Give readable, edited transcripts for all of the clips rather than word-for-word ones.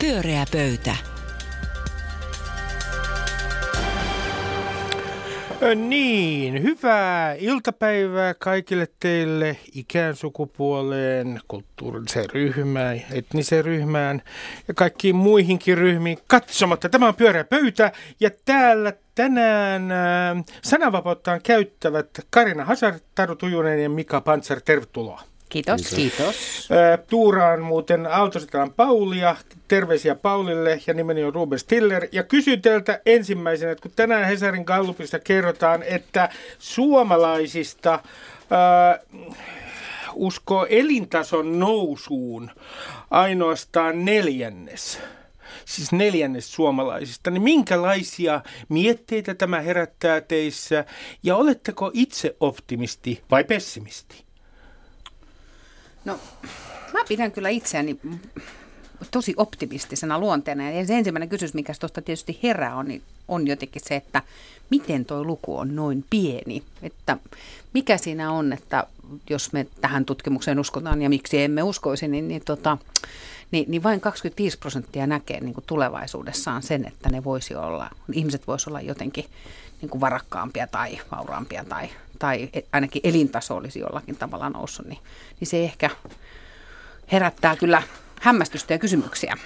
Pyöreä pöytä. Niin, hyvää iltapäivää kaikille teille ikään, sukupuoleen, kulttuuriseen ryhmään, etniseen ryhmään ja kaikkiin muihinkin ryhmiin katsomatta. Tämä on Pyöreä pöytä ja täällä tänään sananvapauttaan käyttävät Kaarina Hazard, Taru Tujunen ja Mika Pantzar. Tervetuloa. Kiitos. Kiitos. Tuuraan muuten Aaltositaan Paulia. Terveisiä Paulille ja nimeni on Ruben Stiller. Ja kysyn teiltä ensimmäisenä, että kun tänään Hesarin gallupista kerrotaan, että suomalaisista uskoo elintason nousuun ainoastaan neljännes suomalaisista, niin minkälaisia mietteitä tämä herättää teissä ja oletteko itse optimisti vai pessimisti? No, mä pidän kyllä itseäni tosi optimistisena luonteena. Ja se ensimmäinen kysymys, mikä tuosta tietysti herää, on jotenkin se, että miten tuo luku on noin pieni. Että mikä siinä on, että jos me tähän tutkimukseen uskotaan ja miksi emme uskoisi, niin vain 25% näkee niin kuin tulevaisuudessaan sen, että ne voisi olla, ihmiset voisi olla jotenkin niin kuin varakkaampia tai vauraampia tai ainakin elintaso olisi jollakin tavalla noussut, niin se ehkä herättää kyllä hämmästystä ja kysymyksiä.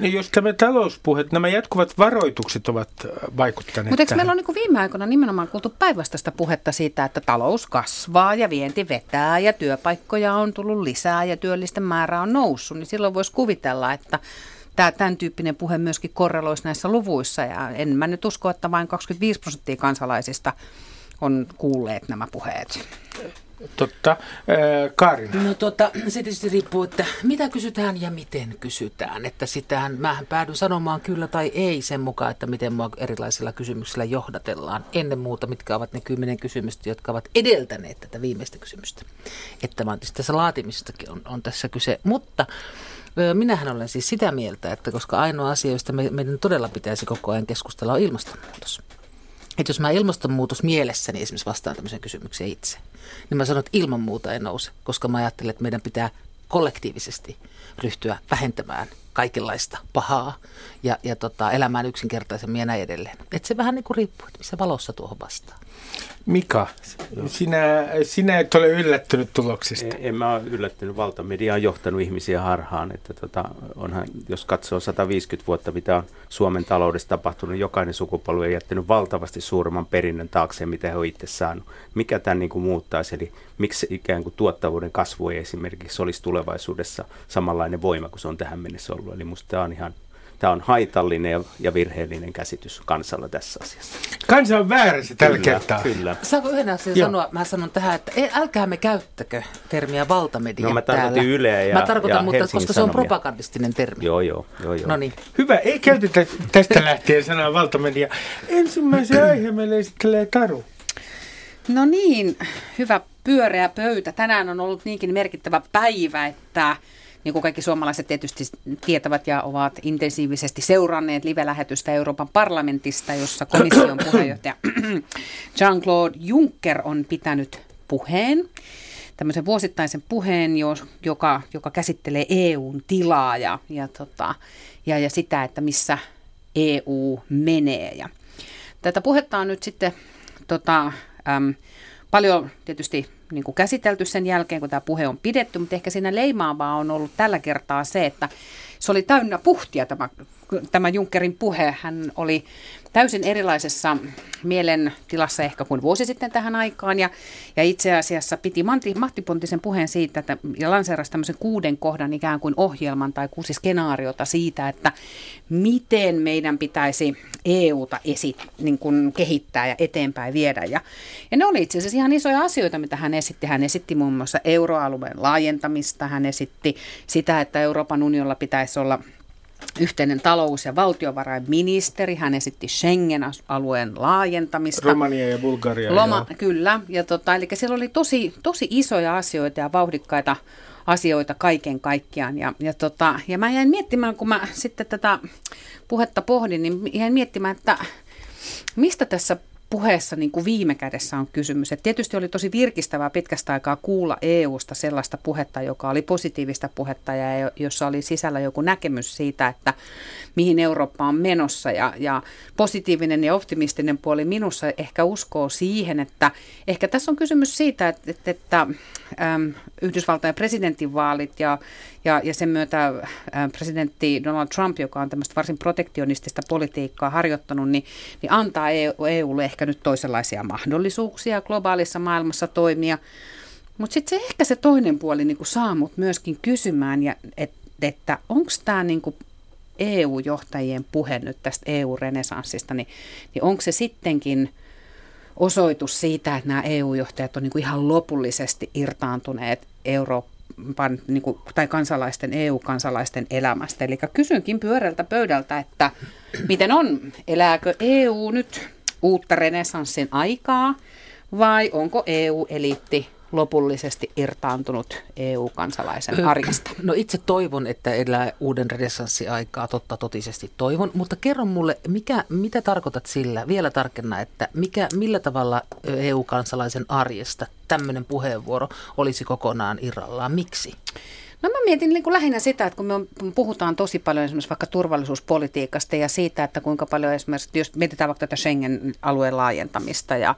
Niin jos tämä talouspuhe, nämä jatkuvat varoitukset ovat vaikuttaneet. Mutta eikö meillä on niin viime aikoina nimenomaan kuultu päinvastaista puhetta siitä, että talous kasvaa ja vienti vetää ja työpaikkoja on tullut lisää ja työllisten määrä on noussut, niin silloin voisi kuvitella, että tämän tyyppinen puhe myöskin korreloisi näissä luvuissa ja en mä nyt usko, että vain 25% kansalaisista on kuulleet nämä puheet. Totta. Kaarina. No se tietysti riippuu, että mitä kysytään ja miten kysytään. Että sitähän mähän päädyn sanomaan kyllä tai ei sen mukaan, että miten mua erilaisilla kysymyksillä johdatellaan. Ennen muuta, mitkä ovat ne 10 kysymystä, jotka ovat edeltäneet tätä viimeistä kysymystä. Että tämä on tietysti tässä laatimisestakin on tässä kyse, mutta minähän olen siis sitä mieltä, että koska ainoa asia, josta meidän todella pitäisi koko ajan keskustella, on ilmastonmuutos. Että jos mä ilmastonmuutos mielessäni esimerkiksi vastaan tämmöiseen kysymykseen itse, niin mä sanon, että ilman muuta ei nouse, koska mä ajattelen, että meidän pitää kollektiivisesti ryhtyä vähentämään kaikenlaista pahaa ja elämään yksinkertaisemmin ja näin edelleen. Että se vähän niin kuin riippuu, että missä valossa tuohon vastaan. Mika, sinä et ole yllättynyt tuloksista. En mä ole yllättynyt. Valtamedia on johtanut ihmisiä harhaan. Että onhan, jos katsoo 150 vuotta, mitä on Suomen taloudessa tapahtunut, jokainen sukupolvi on jättänyt valtavasti suuremman perinnön taakseen, mitä he on itse saanut. Mikä tämän niin kuin muuttaisi? Eli miksi ikään kuin tuottavuuden kasvu ei esimerkiksi olisi tulevaisuudessa samanlainen voima kuin se on tähän mennessä ollut? Eli musta tämä on haitallinen ja virheellinen käsitys kansalla tässä asiassa. Kansa on väärässä tällä kertaa. Kyllä. Saanko yhden asian sanoa? Mä sanon tähän, että älkää me käyttäkö termiä valtamedia täällä. No mä tarkoitin Yleä ja Helsingin Sanomia. Mä tarkoitan, mutta koska se on propagandistinen termi. Joo. Noniin. Hyvä, ei käytetä tästä lähtien sanaa valtamedia. Ensimmäisen aiheen meille esittelee Taru. No niin, hyvä pyöreä pöytä. Tänään on ollut niinkin merkittävä päivä, että niin kuin kaikki suomalaiset tietysti tietävät ja ovat intensiivisesti seuranneet live-lähetystä Euroopan parlamentista, jossa komission puheenjohtaja Jean-Claude Juncker on pitänyt puheen, tämmöisen vuosittaisen puheen, joka käsittelee EUn tilaa ja sitä, että missä EU menee. Ja tätä puhetta on nyt sitten paljon tietysti niin kuin käsitelty sen jälkeen, kun tämä puhe on pidetty, mutta ehkä siinä leimaavaa on ollut tällä kertaa se, että se oli täynnä puhtia tämä Junckerin puhe. Hän oli täysin erilaisessa mielentilassa ehkä kuin vuosi sitten tähän aikaan ja itse asiassa piti Matti Pontisen puheen siitä, että ja lanseerasi tämmöisen 6 kohdan ikään kuin ohjelman tai 6 skenaariota siitä, että miten meidän pitäisi EUta niin kuin kehittää ja eteenpäin viedä. Ja ne oli itse asiassa ihan isoja asioita, mitä hän esitti. Hän esitti muun muassa euroalueen laajentamista, hän esitti sitä, että Euroopan unionilla pitäisi olla yhteinen talous- ja valtiovarainministeri, hän esitti Schengen-alueen laajentamista. Romania ja Bulgaria. Kyllä, eli siellä oli tosi isoja asioita ja vauhdikkaita asioita kaiken kaikkiaan. Ja mä jäin miettimään, kun mä sitten tätä puhetta pohdin, että mistä tässä puheessa niin kuin viime kädessä on kysymys. Et tietysti oli tosi virkistävää pitkästä aikaa kuulla EUsta sellaista puhetta, joka oli positiivista puhetta ja jossa oli sisällä joku näkemys siitä, että mihin Eurooppa on menossa. Ja positiivinen ja optimistinen puoli minussa ehkä uskoo siihen, että ehkä tässä on kysymys siitä, että Yhdysvaltain presidentinvaalit ja sen myötä presidentti Donald Trump, joka on tämmöistä varsin protektionistista politiikkaa harjoittanut, niin antaa EUlle ehkä nyt toisenlaisia mahdollisuuksia globaalissa maailmassa toimia. Mutta sitten se ehkä se toinen puoli niinku saa mut myöskin kysymään, että onko tämä niinku EU-johtajien puhe nyt tästä EU-renesanssista, niin onko se sittenkin osoitus siitä, että nämä EU-johtajat on niinku ihan lopullisesti irtaantuneet Euroopan niinku, tai kansalaisten, EU-kansalaisten elämästä. Eli kysynkin pyöreältä pöydältä, että miten on, elääkö EU nyt uutta renessanssin aikaa vai onko EU-eliitti lopullisesti irtaantunut EU-kansalaisen arjesta? No itse toivon, että elää uuden renessanssiaikaa, totta totisesti toivon, mutta kerro mulle, mitä tarkoitat sillä, vielä tarkenna, että millä tavalla EU-kansalaisen arjesta tämmöinen puheenvuoro olisi kokonaan irrallaan, miksi? No mä mietin niin kuin lähinnä sitä, että kun me puhutaan tosi paljon esimerkiksi vaikka turvallisuuspolitiikasta ja siitä, että kuinka paljon esimerkiksi, jos mietitään vaikka tätä Schengen-alueen laajentamista ja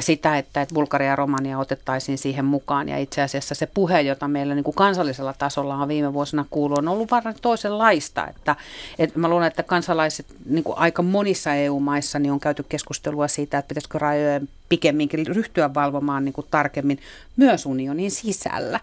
sitä, että Bulgaria ja Romania otettaisiin siihen mukaan. Ja itse asiassa se puhe, jota meillä niin kuin kansallisella tasolla on viime vuosina kuullut, on ollut varmaan toisenlaista. Että mä luulen, että kansalaiset niin kuin aika monissa EU-maissa niin on käyty keskustelua siitä, että pitäisikö rajojen pikemminkin ryhtyä valvomaan niin kuin tarkemmin myös unionin sisällä.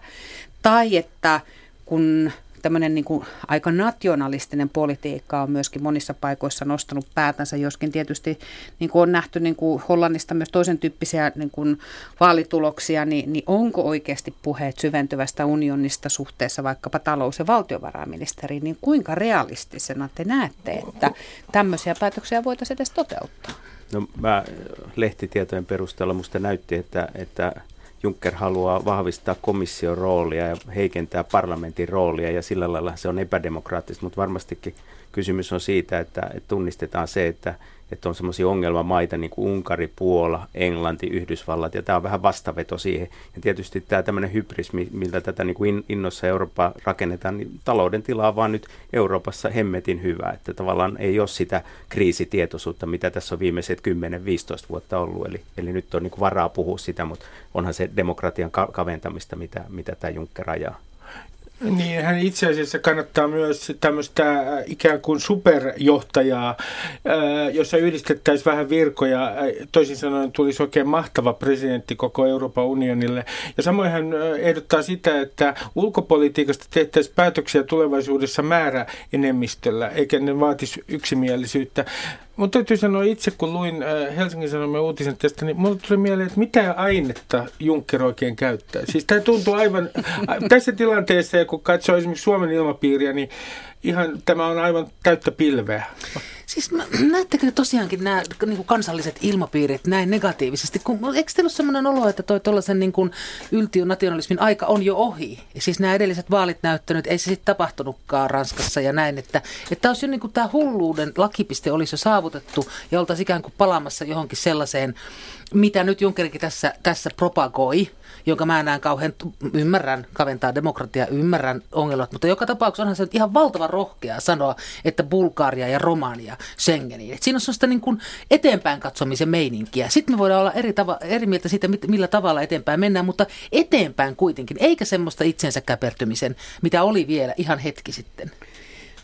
Tai että kun tämmöinen niin kuin aika nationalistinen politiikka on myöskin monissa paikoissa nostanut päätänsä, joskin tietysti niin kuin on nähty niin kuin Hollannista myös toisen tyyppisiä niin kuin vaalituloksia, niin onko oikeasti puheet syventyvästä unionista suhteessa vaikkapa talous- ja valtiovarainministeriin, niin kuinka realistisena te näette, että tämmöisiä päätöksiä voitaisiin edes toteuttaa? No mä lehtitietojen perusteella musta näytti, että Juncker haluaa vahvistaa komission roolia ja heikentää parlamentin roolia ja sillä lailla se on epädemokraattista, mutta varmastikin kysymys on siitä, että tunnistetaan se, että on semmoisia ongelmamaita niin kuin Unkari, Puola, Englanti, Yhdysvallat ja tämä on vähän vastaveto siihen. Ja tietysti tämä tämmöinen hybrismi, millä tätä niin kuin innossa Eurooppaa rakennetaan, niin talouden tila on vaan nyt Euroopassa hemmetin hyvä, että tavallaan ei ole sitä kriisitietoisuutta, mitä tässä on viimeiset 10-15 vuotta ollut. Eli nyt on niin kuin varaa puhua sitä, mutta onhan se demokratian kaventamista, mitä tämä Juncker ajaa. Niin, hän itse asiassa kannattaa myös tämmöistä ikään kuin superjohtajaa, jossa yhdistettäisiin vähän virkoja. Toisin sanoen tulisi oikein mahtava presidentti koko Euroopan unionille. Ja samoin hän ehdottaa sitä, että ulkopolitiikasta tehtäisiin päätöksiä tulevaisuudessa määräenemmistöllä, eikä ne vaatisi yksimielisyyttä. Mun täytyy sanoa itse, kun luin Helsingin Sanomien uutisen tästä, niin mulle tuli mieleen, että mitä ainetta Juncker oikein käyttää. Siis tämä tuntuu aivan, tässä tilanteessa, ja kun katsoo esimerkiksi Suomen ilmapiiriä, niin ihan tämä on aivan täyttä pilveä. Siis näettekö tosiaankin nämä niin kuin kansalliset ilmapiirit näin negatiivisesti? Eikö teillä ole sellainen olo, että tuo tuollaisen niin kuin yltiönationalismin aika on jo ohi? Siis nämä edelliset vaalit näyttänyt, ei se sitten tapahtunutkaan Ranskassa ja näin. Että olisi jo niin kuin tämä hulluuden lakipiste olisi jo saavutettu ja oltaisiin ikään kuin palaamassa johonkin sellaiseen, mitä nyt Junckerkin tässä propagoi, jonka mä näen kauhean, ymmärrän, kaventaa demokratiaa, ymmärrän ongelmat, mutta joka tapauksessa onhan se nyt ihan valtava rohkea sanoa, että Bulgaria ja Romania Schengeniin. Et siinä on sellaista niin kuin eteenpäin katsomisen meininkiä. Sitten me voidaan olla eri mieltä siitä, millä tavalla eteenpäin mennään, mutta eteenpäin kuitenkin, eikä semmoista itsensä käpertymisen, mitä oli vielä ihan hetki sitten.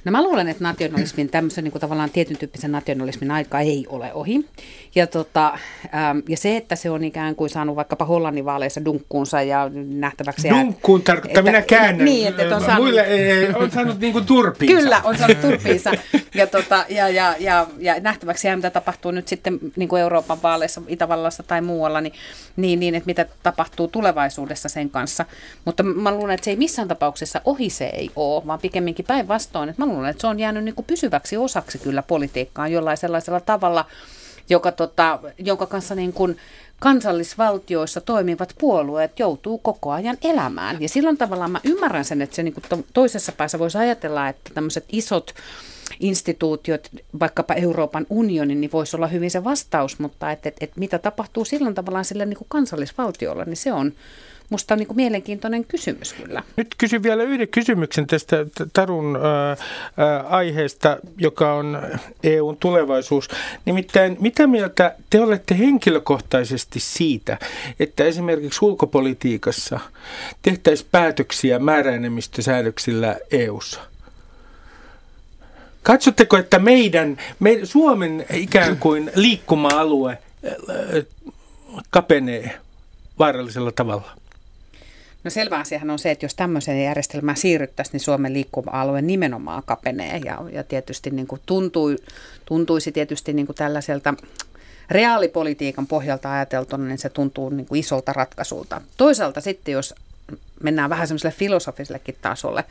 No mä luulen, että nationalismin, tämmöisen niin kuin tavallaan tietyn tyyppisen nationalismin aika ei ole ohi. Ja se, että se on ikään kuin saanut vaikkapa Hollannin vaaleissa dunkkuunsa ja nähtäväksi... Dunkkuun tarkoittaa, minä käännän. Niin, että on saanut... Muille on saanut niin kuin turpiinsa. Kyllä, on saanut turpiinsa. Ja nähtäväksi jää, mitä tapahtuu nyt sitten niin kuin Euroopan vaaleissa, Itävallassa tai muualla, niin että mitä tapahtuu tulevaisuudessa sen kanssa. Mutta mä luulen, että se ei missään tapauksessa ohi se ei ole, vaan pikemminkin päinvastoin, että mä luulen, että se on jäänyt niin kuin pysyväksi osaksi kyllä politiikkaan jollain sellaisella tavalla, jonka kanssa niin kuin kansallisvaltioissa toimivat puolueet joutuu koko ajan elämään. Ja silloin tavallaan mä ymmärrän sen, että se niin kuin toisessa päässä voisi ajatella, että tämmöiset isot instituutiot, vaikkapa Euroopan unioni, niin voisi olla hyvin se vastaus, mutta että mitä tapahtuu silloin tavallaan sillä niin kuin kansallisvaltiolla, niin se on musta niin kuin mielenkiintoinen kysymys kyllä. Nyt kysyn vielä yhden kysymyksen tästä Tarun aiheesta, joka on EUn tulevaisuus. Nimittäin, mitä mieltä te olette henkilökohtaisesti siitä, että esimerkiksi ulkopolitiikassa tehtäisiin päätöksiä määräenemmistösäädöksillä EU:ssa? Katsotteko, että meidän Suomen ikään kuin liikkuma-alue kapenee vaarallisella tavalla? No selvä asiahan on se, että jos tämmöiseen järjestelmään siirryttäisiin, niin Suomen liikkuma-alue nimenomaan kapenee ja tietysti niin kuin tuntuisi tietysti niin kuin tällaiselta reaalipolitiikan pohjalta ajateltuna, niin se tuntuu niin kuin isolta ratkaisulta. Toisaalta sitten, jos mennään vähän semmoiselle filosofisellekin tasolle,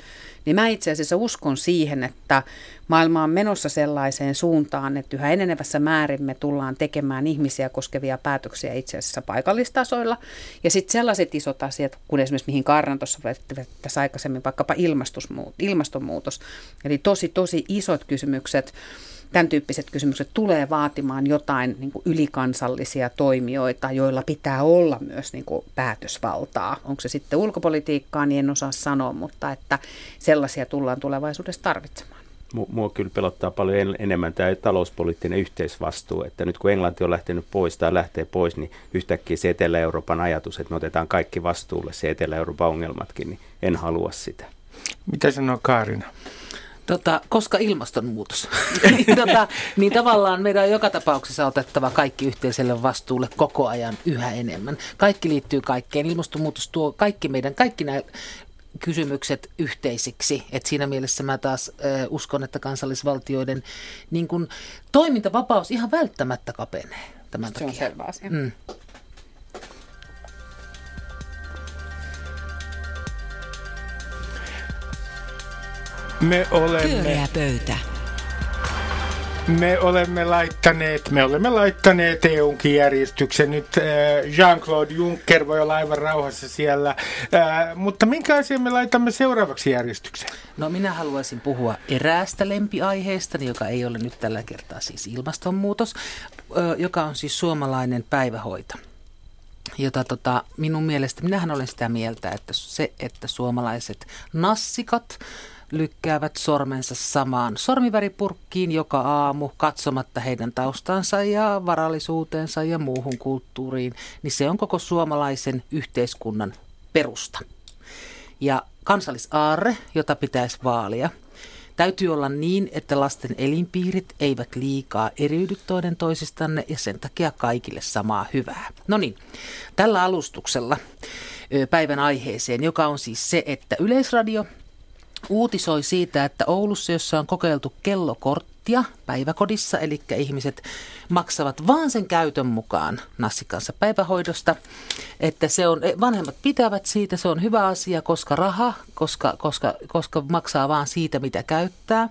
niin mä itse asiassa uskon siihen, että maailma on menossa sellaiseen suuntaan, että yhä enenevässä määrin me tullaan tekemään ihmisiä koskevia päätöksiä itse asiassa paikallistasoilla. Ja sitten sellaiset isot asiat, kun esimerkiksi mihin Kaarina tuossa tässä aikaisemmin, vaikkapa ilmastonmuutos, eli tosi isot kysymykset, tämän tyyppiset kysymykset tulee vaatimaan jotain niin kuin ylikansallisia toimijoita, joilla pitää olla myös niin kuin päätösvaltaa. Onko se sitten ulkopolitiikkaa, niin en osaa sanoa, mutta että sellaisia tullaan tulevaisuudessa tarvitsemaan. Mua kyllä pelottaa paljon enemmän tämä talouspoliittinen yhteisvastuu, että nyt kun Englanti on lähtenyt pois tai lähtee pois, niin yhtäkkiä se Etelä-Euroopan ajatus, että me otetaan kaikki vastuulle, se Etelä-Euroopan ongelmatkin, niin en halua sitä. Mitä sanoo Kaarina? Koska ilmastonmuutos, niin tavallaan meidän on joka tapauksessa otettava kaikki yhteiselle vastuulle koko ajan yhä enemmän. Kaikki liittyy kaikkeen. Ilmastonmuutos tuo kaikki nämä kysymykset yhteisiksi. Et siinä mielessä mä taas uskon, että kansallisvaltioiden niin kun, toimintavapaus ihan välttämättä kapenee tämän takia. Se on selvä asia. Mm. Pyöreä pöytä. Me olemme laittaneet EU:nkin järjestyksen. Nyt Jean-Claude Juncker voi olla aivan rauhassa siellä. Mutta minkä asian me laitamme seuraavaksi järjestykseen? No minä haluaisin puhua eräästä lempiaiheesta, joka ei ole nyt tällä kertaa siis ilmastonmuutos, joka on siis suomalainen päivähoito. Jota minähän olen sitä mieltä, että se, että suomalaiset nassikat lykkäävät sormensa samaan sormiväripurkkiin joka aamu katsomatta heidän taustansa ja varallisuuteensa ja muuhun kulttuuriin, niin se on koko suomalaisen yhteiskunnan perusta. Ja kansallisaarre, jota pitäisi vaalia, täytyy olla niin, että lasten elinpiirit eivät liikaa eriydy toinen toisistanne ja sen takia kaikille samaa hyvää. No niin, tällä alustuksella päivän aiheeseen, joka on siis se, että Yleisradio uutisoi siitä, että Oulussa, jossa on kokeiltu kellokorttia päiväkodissa, eli ihmiset maksavat vaan sen käytön mukaan nassikansa päivähoidosta, että se on, vanhemmat pitävät siitä, se on hyvä asia, koska raha, koska maksaa vaan siitä, mitä käyttää.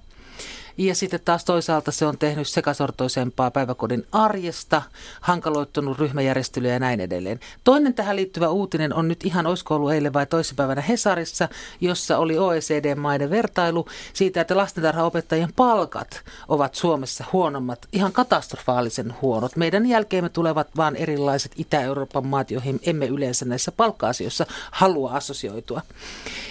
Ja sitten taas toisaalta se on tehnyt sekasortoisempaa päiväkodin arjesta, hankaloittunut ryhmäjärjestelyä ja näin edelleen. Toinen tähän liittyvä uutinen on nyt ihan, olisiko ollut eilen vai toissapäivänä Hesarissa, jossa oli OECD-maiden vertailu siitä, että lastentarhaopettajien palkat ovat Suomessa huonommat, ihan katastrofaalisen huonot. Meidän jälkeemme tulevat vaan erilaiset Itä-Euroopan maat, joihin emme yleensä näissä palkka-asioissa halua assosioitua.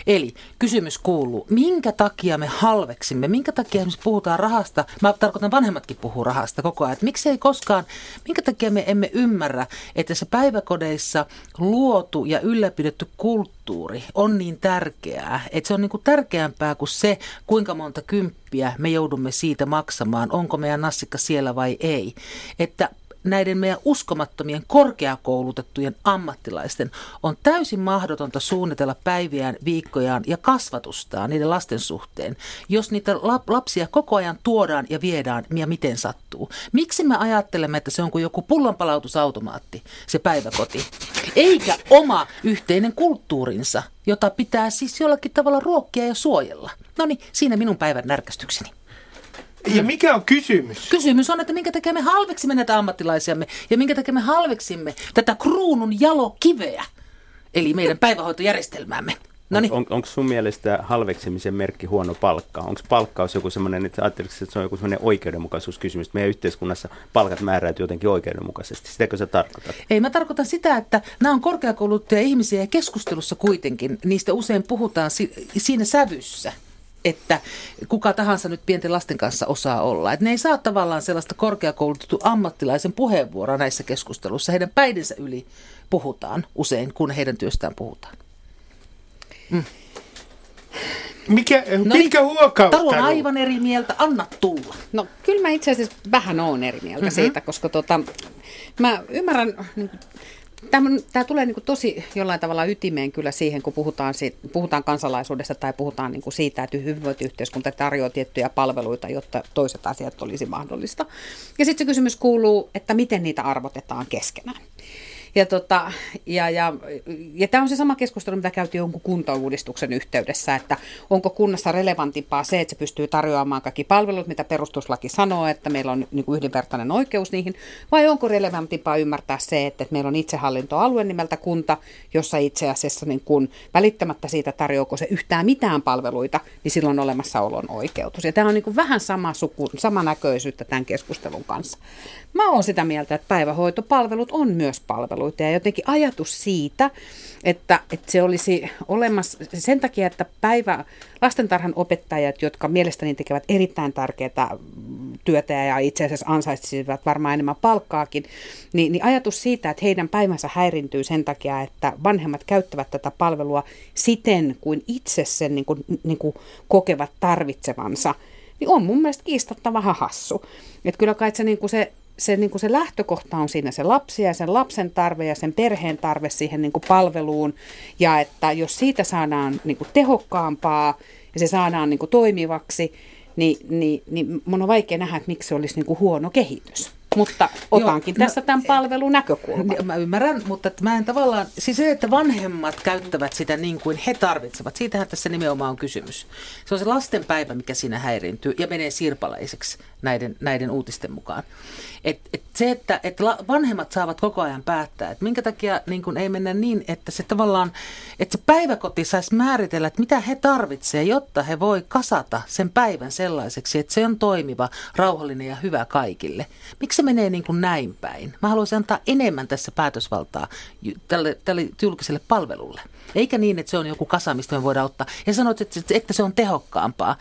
Eli kysymys kuuluu, minkä takia me halveksimme, minkä takia puhutaan rahasta, mä tarkoitan vanhemmatkin puhuu rahasta koko ajan, että miksei koskaan, minkä takia me emme ymmärrä, että se päiväkodeissa luotu ja ylläpidetty kulttuuri on niin tärkeää, että se on niin kuin tärkeämpää kuin se, kuinka monta kymppiä me joudumme siitä maksamaan, onko meidän nassikka siellä vai ei, että näiden meidän uskomattomien korkeakoulutettujen ammattilaisten on täysin mahdotonta suunnitella päiviään, viikkojaan ja kasvatustaan niiden lasten suhteen, jos niitä lapsia koko ajan tuodaan ja viedään ja miten sattuu. Miksi me ajattelemme, että se on kuin joku pullonpalautusautomaatti, se päiväkoti, eikä oma yhteinen kulttuurinsa, jota pitää siis jollakin tavalla ruokkia ja suojella? No niin, siinä minun päivän närkästykseni. Ja mikä on kysymys? Kysymys on, että minkä takia me halveksimme näitä ammattilaisiamme ja minkä takia me halveksimme tätä kruunun jalokiveä, eli meidän päivähoitojärjestelmäämme. Onko sun mielestä halveksimisen merkki huono palkka? Onko palkkaus joku semmoinen, että ajatteliksi, että se on joku semmoinen oikeudenmukaisuuskysymys, että meidän yhteiskunnassa palkat määräytyy jotenkin oikeudenmukaisesti? Sitäkö sä tarkoitat? Ei, mä tarkoitan sitä, että nämä on korkeakoulutettuja ihmisiä ja keskustelussa kuitenkin niistä usein puhutaan siinä sävyssä, että kuka tahansa nyt pienten lasten kanssa osaa olla. Että ne ei saa tavallaan sellaista korkeakoulutettu ammattilaisen puheenvuoroa näissä keskusteluissa. Heidän päidensä yli puhutaan usein, kun heidän työstään puhutaan. Mm. Pitkä huokaus. Taru on aivan eri mieltä, anna tulla. No kyllä mä itse asiassa vähän oon eri mieltä siitä, koska mä ymmärrän, niin, tämä tulee niin kuin tosi jollain tavalla ytimeen kyllä siihen, kun puhutaan kansalaisuudesta tai puhutaan niin kuin siitä, että hyvinvointiyhteiskunta tarjoaa tiettyjä palveluita, jotta toiset asiat olisi mahdollista. Ja sitten se kysymys kuuluu, että miten niitä arvotetaan keskenään. Ja tämä on se sama keskustelu, mitä käytiin jonkun kuntauudistuksen yhteydessä, että onko kunnassa relevantimpaa se, että se pystyy tarjoamaan kaikki palvelut, mitä perustuslaki sanoo, että meillä on niin kuin yhdenvertainen oikeus niihin, vai onko relevantimpaa ymmärtää se, että meillä on itsehallintoalue nimeltä kunta, jossa itse asiassa niin kun välittämättä siitä tarjoako se yhtään mitään palveluita, niin silloin on olemassaolon oikeutus. Ja tämä on niin kuin vähän sama näköisyyttä tämän keskustelun kanssa. Mä oon sitä mieltä, että päivähoitopalvelut on myös palveluita ja jotenkin ajatus siitä, että se olisi olemassa sen takia, että lastentarhan opettajat, jotka mielestäni tekevät erittäin tärkeää työtä ja itse asiassa ansaitsisivat varmaan enemmän palkkaakin, niin ajatus siitä, että heidän päivänsä häirintyy sen takia, että vanhemmat käyttävät tätä palvelua siten kuin itse sen niin kuin kokevat tarvitsevansa, niin on mun mielestä kiistatta vähän hassu. Että kyllä kai se lähtökohta on siinä se lapsi ja sen lapsen tarve ja sen perheen tarve siihen niin kuin palveluun. Ja että jos siitä saadaan niin kuin tehokkaampaa ja se saadaan niin kuin toimivaksi, niin mun on vaikea nähdä, että miksi se olisi niin kuin huono kehitys. Mutta otankin tässä tämän palvelunäkökulman. Mä ymmärrän, mutta mä en tavallaan, siis se, että vanhemmat käyttävät sitä niin kuin he tarvitsevat, siitähän tässä nimenomaan on kysymys. Se on se lastenpäivä, mikä siinä häiriintyy ja menee sirpaleiseksi näiden uutisten mukaan. Että vanhemmat saavat koko ajan päättää, että minkä takia niin kuin ei mennä niin, että se tavallaan, että se päiväkoti saisi määritellä, että mitä he tarvitsevat, jotta he voi kasata sen päivän sellaiseksi, että se on toimiva, rauhallinen ja hyvä kaikille. Miksi se menee niin kuin näin päin? Mä haluaisin antaa enemmän tässä päätösvaltaa tälle julkiselle palvelulle. Eikä niin, että se on joku kasa, mistä me voidaan ottaa. Ja sanoit, että se on tehokkaampaa.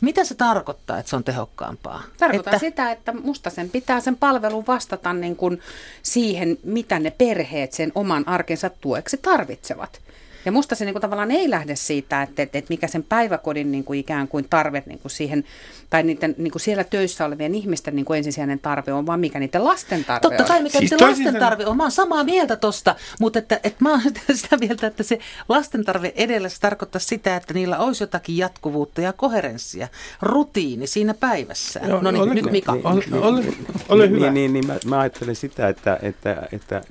Mitä se tarkoittaa, että se on tehokkaampaa? Tarkoitan sitä, että musta sen pitää sen palvelun vastata niin kuin siihen, mitä ne perheet sen oman arkensa tueksi tarvitsevat. Ja musta se niin kuin tavallaan ei lähde siitä, että mikä sen päiväkodin niin kuin ikään kuin tarve niin kuin siihen, tai niiden niin kuin siellä töissä olevien ihmisten niin kuin ensisijainen tarve on, vaan mikä niiden lasten tarve on. Totta kai mikä niiden lasten tarve on. Mä oon samaa mieltä tosta, mutta että mä oon sitä mieltä, että se lasten tarve edellä se tarkoittaa sitä, että niillä olisi jotakin jatkuvuutta ja koherenssia, rutiini siinä päivässä. Nyt Mika. Ole hyvä. Mä ajattelen sitä, että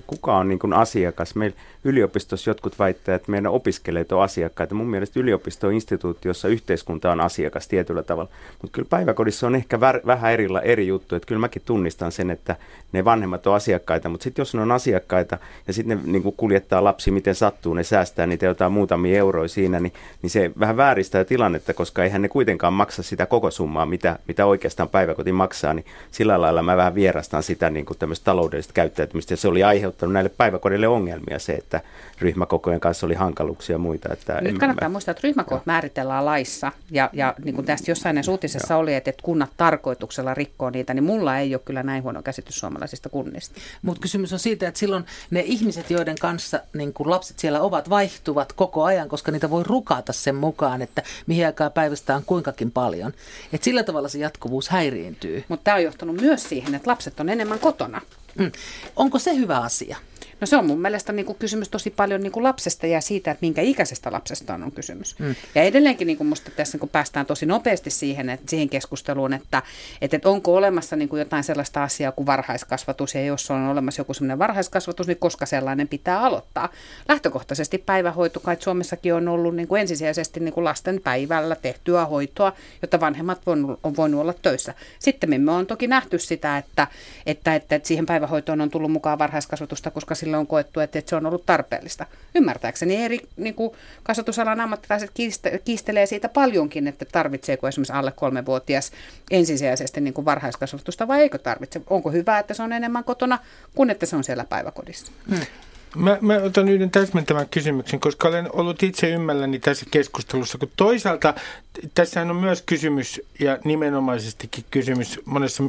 kuka on niin kuin asiakas. Meillä yliopistossa jotkut väittää, että meidän opiskelijat on asiakkaita. Mun mielestä yliopisto on instituutio, jossa yhteiskunta on asiakas tietyllä tavalla. Mutta kyllä päiväkodissa on ehkä vähän eri juttu. Että kyllä mäkin tunnistan sen, että ne vanhemmat on asiakkaita. Mutta sitten jos ne on asiakkaita ja sitten ne niin kuin kuljettaa lapsi miten sattuu, ne säästää niitä jotain muutamia euroja siinä, niin se vähän vääristää tilannetta, koska eihän ne kuitenkaan maksa sitä koko summaa, mitä oikeastaan päiväkoti maksaa. Niin sillä lailla mä vähän vierastan sitä niin kuin tämmöistä taloudellista käyttäytymistä. Ja se oli aiheuttanut näille päiväkodille ongelmia se, että ryhmäkokojen kanssa oli hankaluuksia ja muita. Nyt kannattaa muistaa, että ryhmäkoot määritellään laissa, ja niin kuin tästä jossain näissä uutisessa oli, että kunnat tarkoituksella rikkoo niitä, niin mulla ei ole kyllä näin huono käsitys suomalaisista kunnista. Mutta kysymys on siitä, että silloin ne ihmiset, joiden kanssa niin kun lapset siellä ovat, vaihtuvat koko ajan, koska niitä voi rukata sen mukaan, että mihin aikaa päivästä on kuinkakin paljon. Et sillä tavalla se jatkuvuus häiriintyy. Mutta tämä on johtanut myös siihen, että lapset on enemmän kotona. Mm. Onko se hyvä asia? No se on mun mielestä niin kuin kysymys tosi paljon niin kuin lapsesta ja siitä, että minkä ikäisestä lapsesta on kysymys. Mm. Ja edelleenkin niin kuin musta tässä niin kuin päästään tosi nopeasti siihen keskusteluun, että onko olemassa niin kuin jotain sellaista asiaa kuin varhaiskasvatus, ja jos on olemassa joku sellainen varhaiskasvatus, niin koska sellainen pitää aloittaa. Lähtökohtaisesti päivähoito kai Suomessakin on ollut niin kuin ensisijaisesti niin kuin lasten päivällä tehtyä hoitoa, jotta vanhemmat on voinut olla töissä. Sitten me on toki nähty sitä, että siihen päivähoitoon on tullut mukaan varhaiskasvatusta, koska sillä välillä on koettu, että se on ollut tarpeellista. Ymmärtääkseni eri niin kuin kasvatusalan ammattilaiset kiistelee siitä paljonkin, että tarvitseeko esimerkiksi alle 3-vuotias ensisijaisesti niin kuin varhaiskasvatusta vai eikö tarvitse. Onko hyvä, että se on enemmän kotona kuin että se on siellä päiväkodissa? Mä otan yhden täsmentävän kysymyksen, koska olen ollut itse ymmälläni tässä keskustelussa, kun toisaalta tässähän on myös kysymys ja nimenomaisestikin kysymys monessa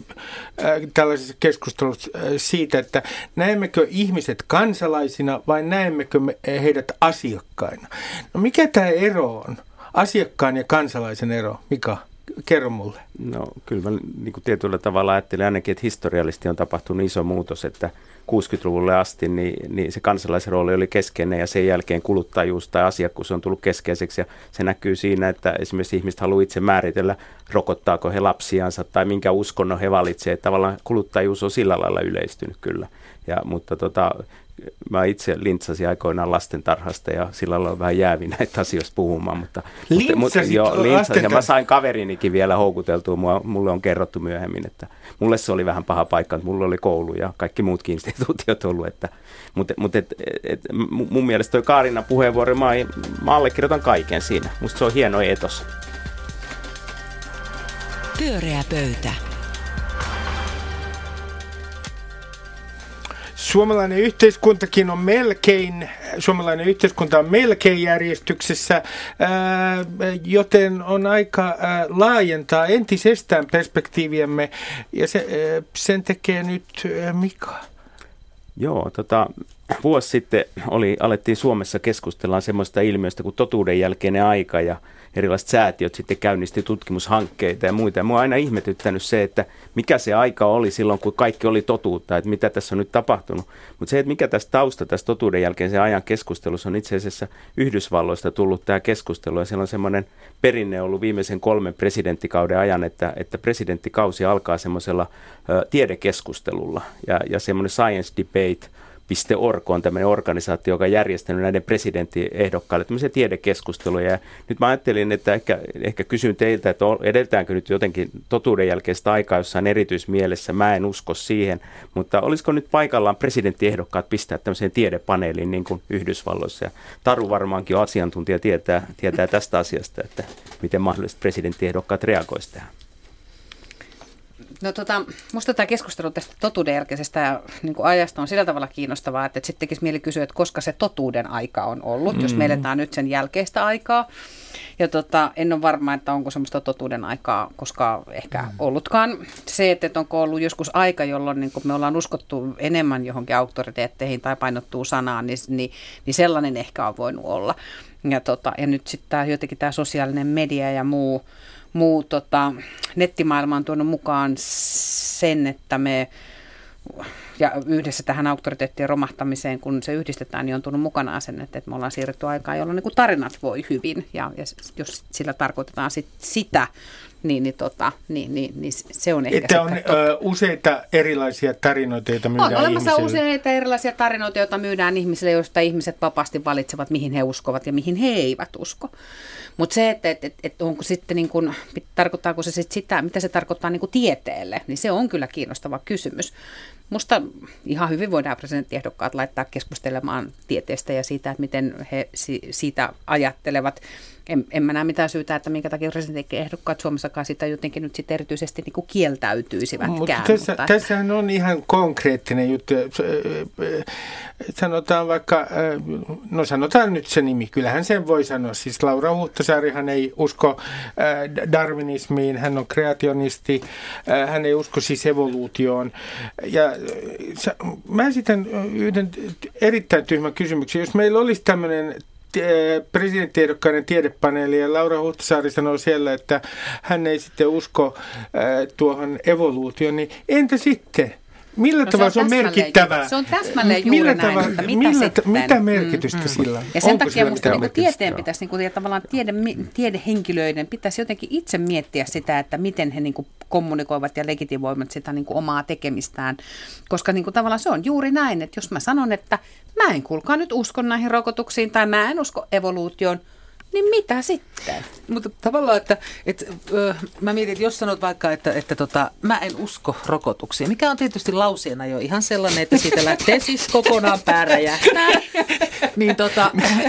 tällaisessa keskustelussa siitä, että näemmekö ihmiset kansalaisina vai näemmekö me heidät asiakkaina. No mikä tämä ero on? Asiakkaan ja kansalaisen ero, Mika? Kerro mulle. No kyllä mä niin tietyllä tavalla ajattelen ainakin, että historiallisesti on tapahtunut iso muutos, että 60-luvulle asti niin se kansalaisrooli oli keskeinen ja sen jälkeen kuluttajuus tai asiakkuus on tullut keskeiseksi ja se näkyy siinä, että esimerkiksi ihmiset haluaa itse määritellä, rokottaako he lapsiansa tai minkä uskonnon he valitsevat. Tavallaan kuluttajuus on sillä lailla yleistynyt kyllä, mutta mä itse lintsasin aikoinaan lastentarhasta ja sillä lailla on vähän jäävi näitä asioista puhumaan. Lintsasin ja mä sain kaverinikin vielä houkuteltua. Mulle on kerrottu myöhemmin, että mulle se oli vähän paha paikka, että mulla oli koulu ja kaikki muutkin instituutiot ollut. Mun mielestä toi Kaarina puheenvuoro, mä allekirjoitan kaiken siinä. Musta se on hieno etos. Pyöreä pöytä. Suomalainen yhteiskunta on melkein järjestyksessä, joten on aika laajentaa entisestään perspektiiviämme, ja sen tekee nyt Mika. Joo, vuosi sitten alettiin Suomessa keskustellaan semmoista ilmiöstä kuin totuuden jälkeinen aika, ja erilaiset säätiöt sitten käynnisti tutkimushankkeita ja muita. Mua on aina ihmetyttänyt se, että mikä se aika oli silloin, kun kaikki oli totuutta, että mitä tässä on nyt tapahtunut. Mutta se, että mikä tässä tausta tässä totuuden jälkeen sen ajan keskustelussa on itse asiassa Yhdysvalloista tullut tämä keskustelu. Ja siellä on semmoinen perinne ollut viimeisen 3 presidenttikauden ajan, että presidenttikausi alkaa semmoisella tiedekeskustelulla ja semmoinen science debate. .org on tämmöinen organisaatio, joka on järjestänyt näiden presidenttiehdokkaille tämmöisiä tiedekeskusteluja. Ja nyt mä ajattelin, että ehkä kysyn teiltä, että edetäänkö nyt jotenkin totuuden jälkeistä aikaa jossain erityismielessä. Mä en usko siihen, mutta olisiko nyt paikallaan presidenttiehdokkaat pistää tämmöiseen tiedepaneeliin niin kuin Yhdysvalloissa. Ja Taru varmaankin on asiantuntija, tietää tästä asiasta, että miten mahdollisesti presidenttiehdokkaat reagoisivat tähän. No musta tämä keskustelu tästä totuuden jälkeisestä niin kuin ajasta on sillä tavalla kiinnostavaa, että sitten tekisi mieli kysyä, että koska se totuuden aika on ollut, jos me eletään nyt sen jälkeistä aikaa. Ja en ole varma, että onko semmoista totuuden aikaa koskaan ehkä ollutkaan. Se, että onko ollut joskus aika, jolloin niin me ollaan uskottu enemmän johonkin auktoriteetteihin tai painottuu sanaan, niin sellainen ehkä on voinut olla. Ja nyt sitten jotenkin tämä sosiaalinen media ja muu nettimaailma on tuonut mukaan sen, että me ja yhdessä tähän auktoriteettien romahtamiseen, kun se yhdistetään, niin on tullut mukanaan sen, että me ollaan siirretty aikaan, jolloin niin kuin tarinat voi hyvin ja jos sillä tarkoitetaan sitä, niin se on ehkä että on useita erilaisia tarinoita, joita myydään ihmisille. On olemassa useita erilaisia tarinoita, joita myydään ihmisille, joista ihmiset vapaasti valitsevat, mihin he uskovat ja mihin he eivät usko. Mutta se, että onko sitten niin kun, tarkoittaako se sitten sitä, mitä se tarkoittaa niin kun tieteelle, niin se on kyllä kiinnostava kysymys. Musta ihan hyvin voidaan presidenttiehdokkaat laittaa keskustelemaan tieteestä ja siitä, että miten he siitä ajattelevat. En mä näe mitään syytä, että minkä takia presidenttiehdokkaat Suomessakaan sitä jotenkin nyt sitten erityisesti niin kuin kieltäytyisivät. Mutta tässähän on ihan konkreettinen juttu. Sanotaan vaikka, sanotaan nyt se nimi, kyllähän sen voi sanoa. Siis Laura Huhtasaari, hän ei usko darwinismiin, hän on kreationisti, hän ei usko siis evoluutioon. Ja mä esitän yhden erittäin tyhmän kysymyksen. Jos meillä olisi tämmöinen presidenttiehdokkaiden tiedepaneeli ja Laura Huhtasaari sanoo siellä, että hän ei sitten usko tuohon evoluutioon, niin entä sitten? Millä tavalla se on merkittävää? Se on täsmälleen juuri näin, että mitä merkitystä sillä on? Ja sen takia minusta tieteen pitäisi, tavallaan tiedehenkilöiden pitäisi jotenkin itse miettiä sitä, että miten he kommunikoivat ja legitimoivat sitä omaa tekemistään. Koska tavallaan se on juuri näin, että jos mä sanon, että mä en kuulkaa nyt usko näihin rokotuksiin tai mä en usko evoluutioon, niin mitä sitten? Mutta tavallaan, että mä mietin, että jos sanot vaikka, että mä en usko rokotuksiin, mikä on tietysti lauseena jo ihan sellainen, että siitä lähtee siis kokonaan pääräjähtää. Niin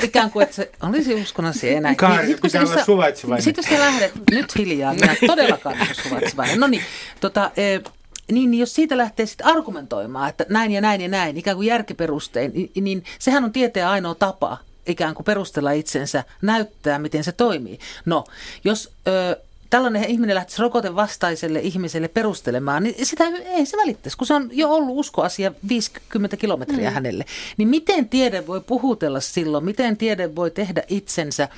ikään kuin, että se olisi uskona siihen enää. Kaarina, pitää olla suvaitsevainen. Sitten jos sä lähdet nyt hiljaa, minä todellakaan olen suvaitsevainen. No niin, niin jos siitä lähtee sitten argumentoimaan, että näin ja näin ja näin, ikään kuin järkiperustein, niin sehän on tieteen ainoa tapa ikään kuin perustella itsensä, näyttää, miten se toimii. No, jos tällainen ihminen lähtisi rokotevastaiselle ihmiselle perustelemaan, niin sitä ei se välittäisi, kun se on jo ollut uskoasia 50 kilometriä hänelle. Niin miten tiede voi puhutella silloin, miten tiede voi tehdä itsensä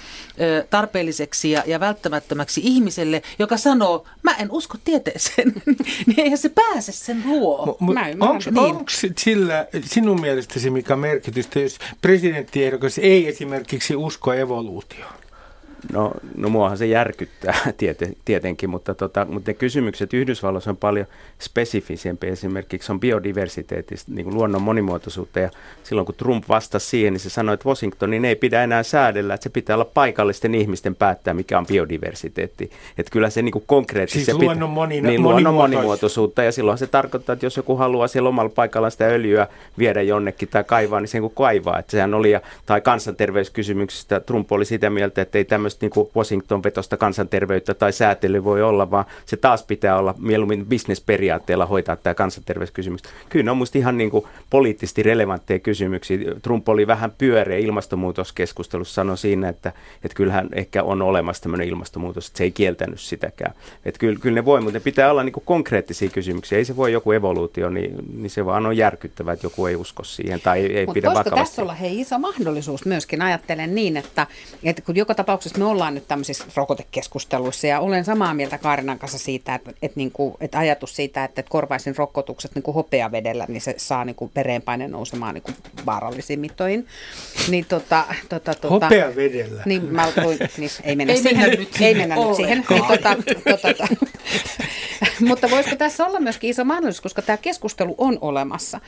tarpeelliseksi ja välttämättömäksi ihmiselle, joka sanoo, mä en usko tieteeseen, niin eihän se pääse sen luo. Onko sillä sinun mielestäsi mikä merkitystä, jos presidenttiehdokas ei esimerkiksi usko evoluutioon? No muahan se järkyttää tietenkin, mutta ne kysymykset Yhdysvalloissa on paljon spesifisempiä. Esimerkiksi on biodiversiteetistä, niin kuin luonnon monimuotoisuutta, ja silloin kun Trump vastasi siihen, niin se sanoi, että Washingtonin ei pidä enää säädellä, että se pitää olla paikallisten ihmisten päättää, mikä on biodiversiteetti. Että kyllä se niin kuin konkreettisesti siis luonnon monimuotoisuutta, ja silloin se tarkoittaa, että jos joku haluaa siellä omalla paikallaan sitä öljyä viedä jonnekin tai kaivaa, niin sen kun kaivaa. Että sehän oli, tai kansanterveyskysymyksistä Trump oli sitä mieltä, että ei tämmöistä niin kuin Washington-vetosta kansanterveyttä tai säätely voi olla, vaan se taas pitää olla mieluummin bisnesperiaatteella hoitaa tämä kansanterveyskysymys. Kyllä ne on musta ihan niin kuin poliittisesti relevantteja kysymyksiä. Trump oli vähän pyöreä ilmastonmuutoskeskustelussa, sanoi siinä, että kyllähän ehkä on olemassa tämmöinen ilmastonmuutos, että se ei kieltänyt sitäkään. Että kyllä ne voi, mutta ne pitää olla niin kuin konkreettisia kysymyksiä. Ei se voi joku evoluutio, niin se vaan on järkyttävää, että joku ei usko siihen tai ei pidä vakavasti. Mutta tässä olla iso mahdollisuus myöskin? Ajattelen niin, että kun joka tapauksessa me ollaan nyt tämmöisissä rokotekeskusteluissa ja olen samaa mieltä Kaarinan kanssa siitä, että ajatus siitä, että korvaisin rokotukset niin kuin hopeavedellä, niin se saa niin kuin verenpaine nousemaan niin kuin vaarallisiin mittoihin. Niin hopeavedellä? Niin, ei mennä nyt siihen. Niin, mutta voisiko tässä olla myöskin iso mahdollisuus, koska tämä keskustelu on olemassa.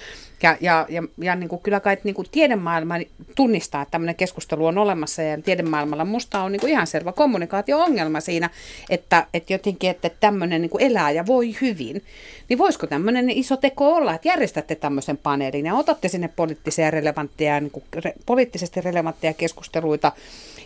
Ja niin kuin kyllä kai niin kuin tiedemaailma tunnistaa, että tämmöinen keskustelu on olemassa ja tiedemaailmalla musta on niin kuin ihan selvä kommunikaatio-ongelma siinä, että jotenkin, että tämmöinen niin kuin elää ja voi hyvin. Niin voisiko tämmöinen iso teko olla, että järjestätte tämmöisen paneelin ja otatte sinne poliittisesti relevantteja keskusteluita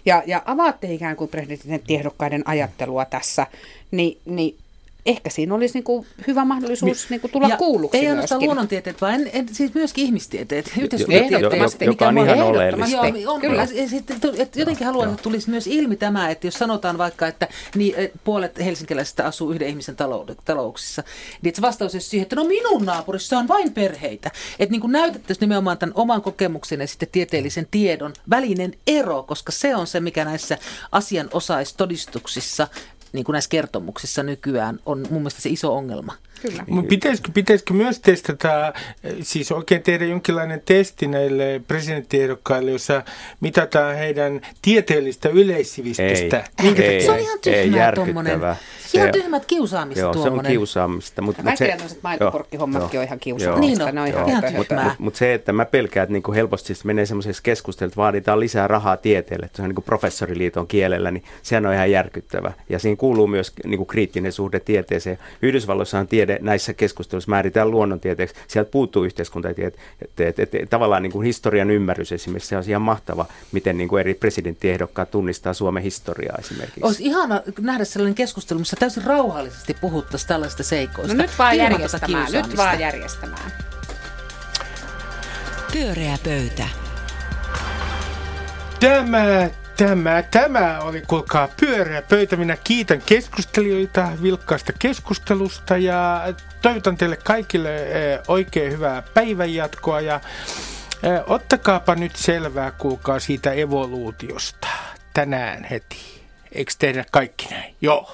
ja avaatte ikään kuin presidenttiehdokkaiden ajattelua tässä, niin ehkä siinä olisi niinku hyvä mahdollisuus niinku tulla kuulluksi myöskin. Ei ainoastaan luonnontieteet, vaan siis myöskin ihmistieteet, yhteiskuntatieteet. Joka on ihan oleellista. Jotenkin haluan, että tulisi myös ilmi tämä, että jos sanotaan vaikka, että niin, puolet helsinkiläisistä asuu yhden ihmisen talouksissa, niin se vastaus on siihen, että no minun naapurissa on vain perheitä. Että niin kuin näytettäisiin nimenomaan tämän oman kokemuksen ja sitten tieteellisen tiedon välinen ero, koska se on se, mikä näissä asianosaistodistuksissa niin kuin näissä kertomuksissa nykyään on mun mielestä se iso ongelma. Kyllä. Pitäisikö myös testata, siis oikein tehdä jonkinlainen testi näille presidenttiehdokkaille, jossa mitataan heidän tieteellistä yleissivistystä? Se on ihan tyhmää tuommoinen. Ihan tyhmät kiusaamista tuommoinen. Joo, se on kiusaamista. Kaikki tämmöiset maitokorkkihommatkin on ihan kiusaamista. Niin on, ihan tyhmää. Mutta se, että mä pelkään, että niinku helposti siis menee semmoisessa keskustelussa, että vaaditaan lisää rahaa tieteelle, että se on niinku professoriliiton kielellä, niin sehän on ihan järkyttävä. Ja siinä kuuluu myös niinku kriittinen suhde tieteeseen. Yhdysvalloissahan tiede näissä keskusteluissa määritään luonnontieteeksi. Sieltä puuttuu yhteiskuntatieteet. Tavallaan niin kuin historian ymmärrys esimerkiksi. Se on ihan mahtava, miten niin kuin eri presidenttiehdokkaat tunnistaa Suomen historiaa esimerkiksi. Olisi ihana nähdä sellainen keskustelu, missä täysin rauhallisesti puhuttaisiin tällaisista seikoista. No nyt vaan järjestämään. Pyöreä pöytä. Tämä oli, kuulkaa, pyöreä pöytä. Minä kiitän keskustelijoita vilkkaasta keskustelusta ja toivotan teille kaikille oikein hyvää päivänjatkoa ja ottakaapa nyt selvää, kuulkaa, siitä evoluutiosta tänään heti. Eikö tehdä kaikki näin? Joo.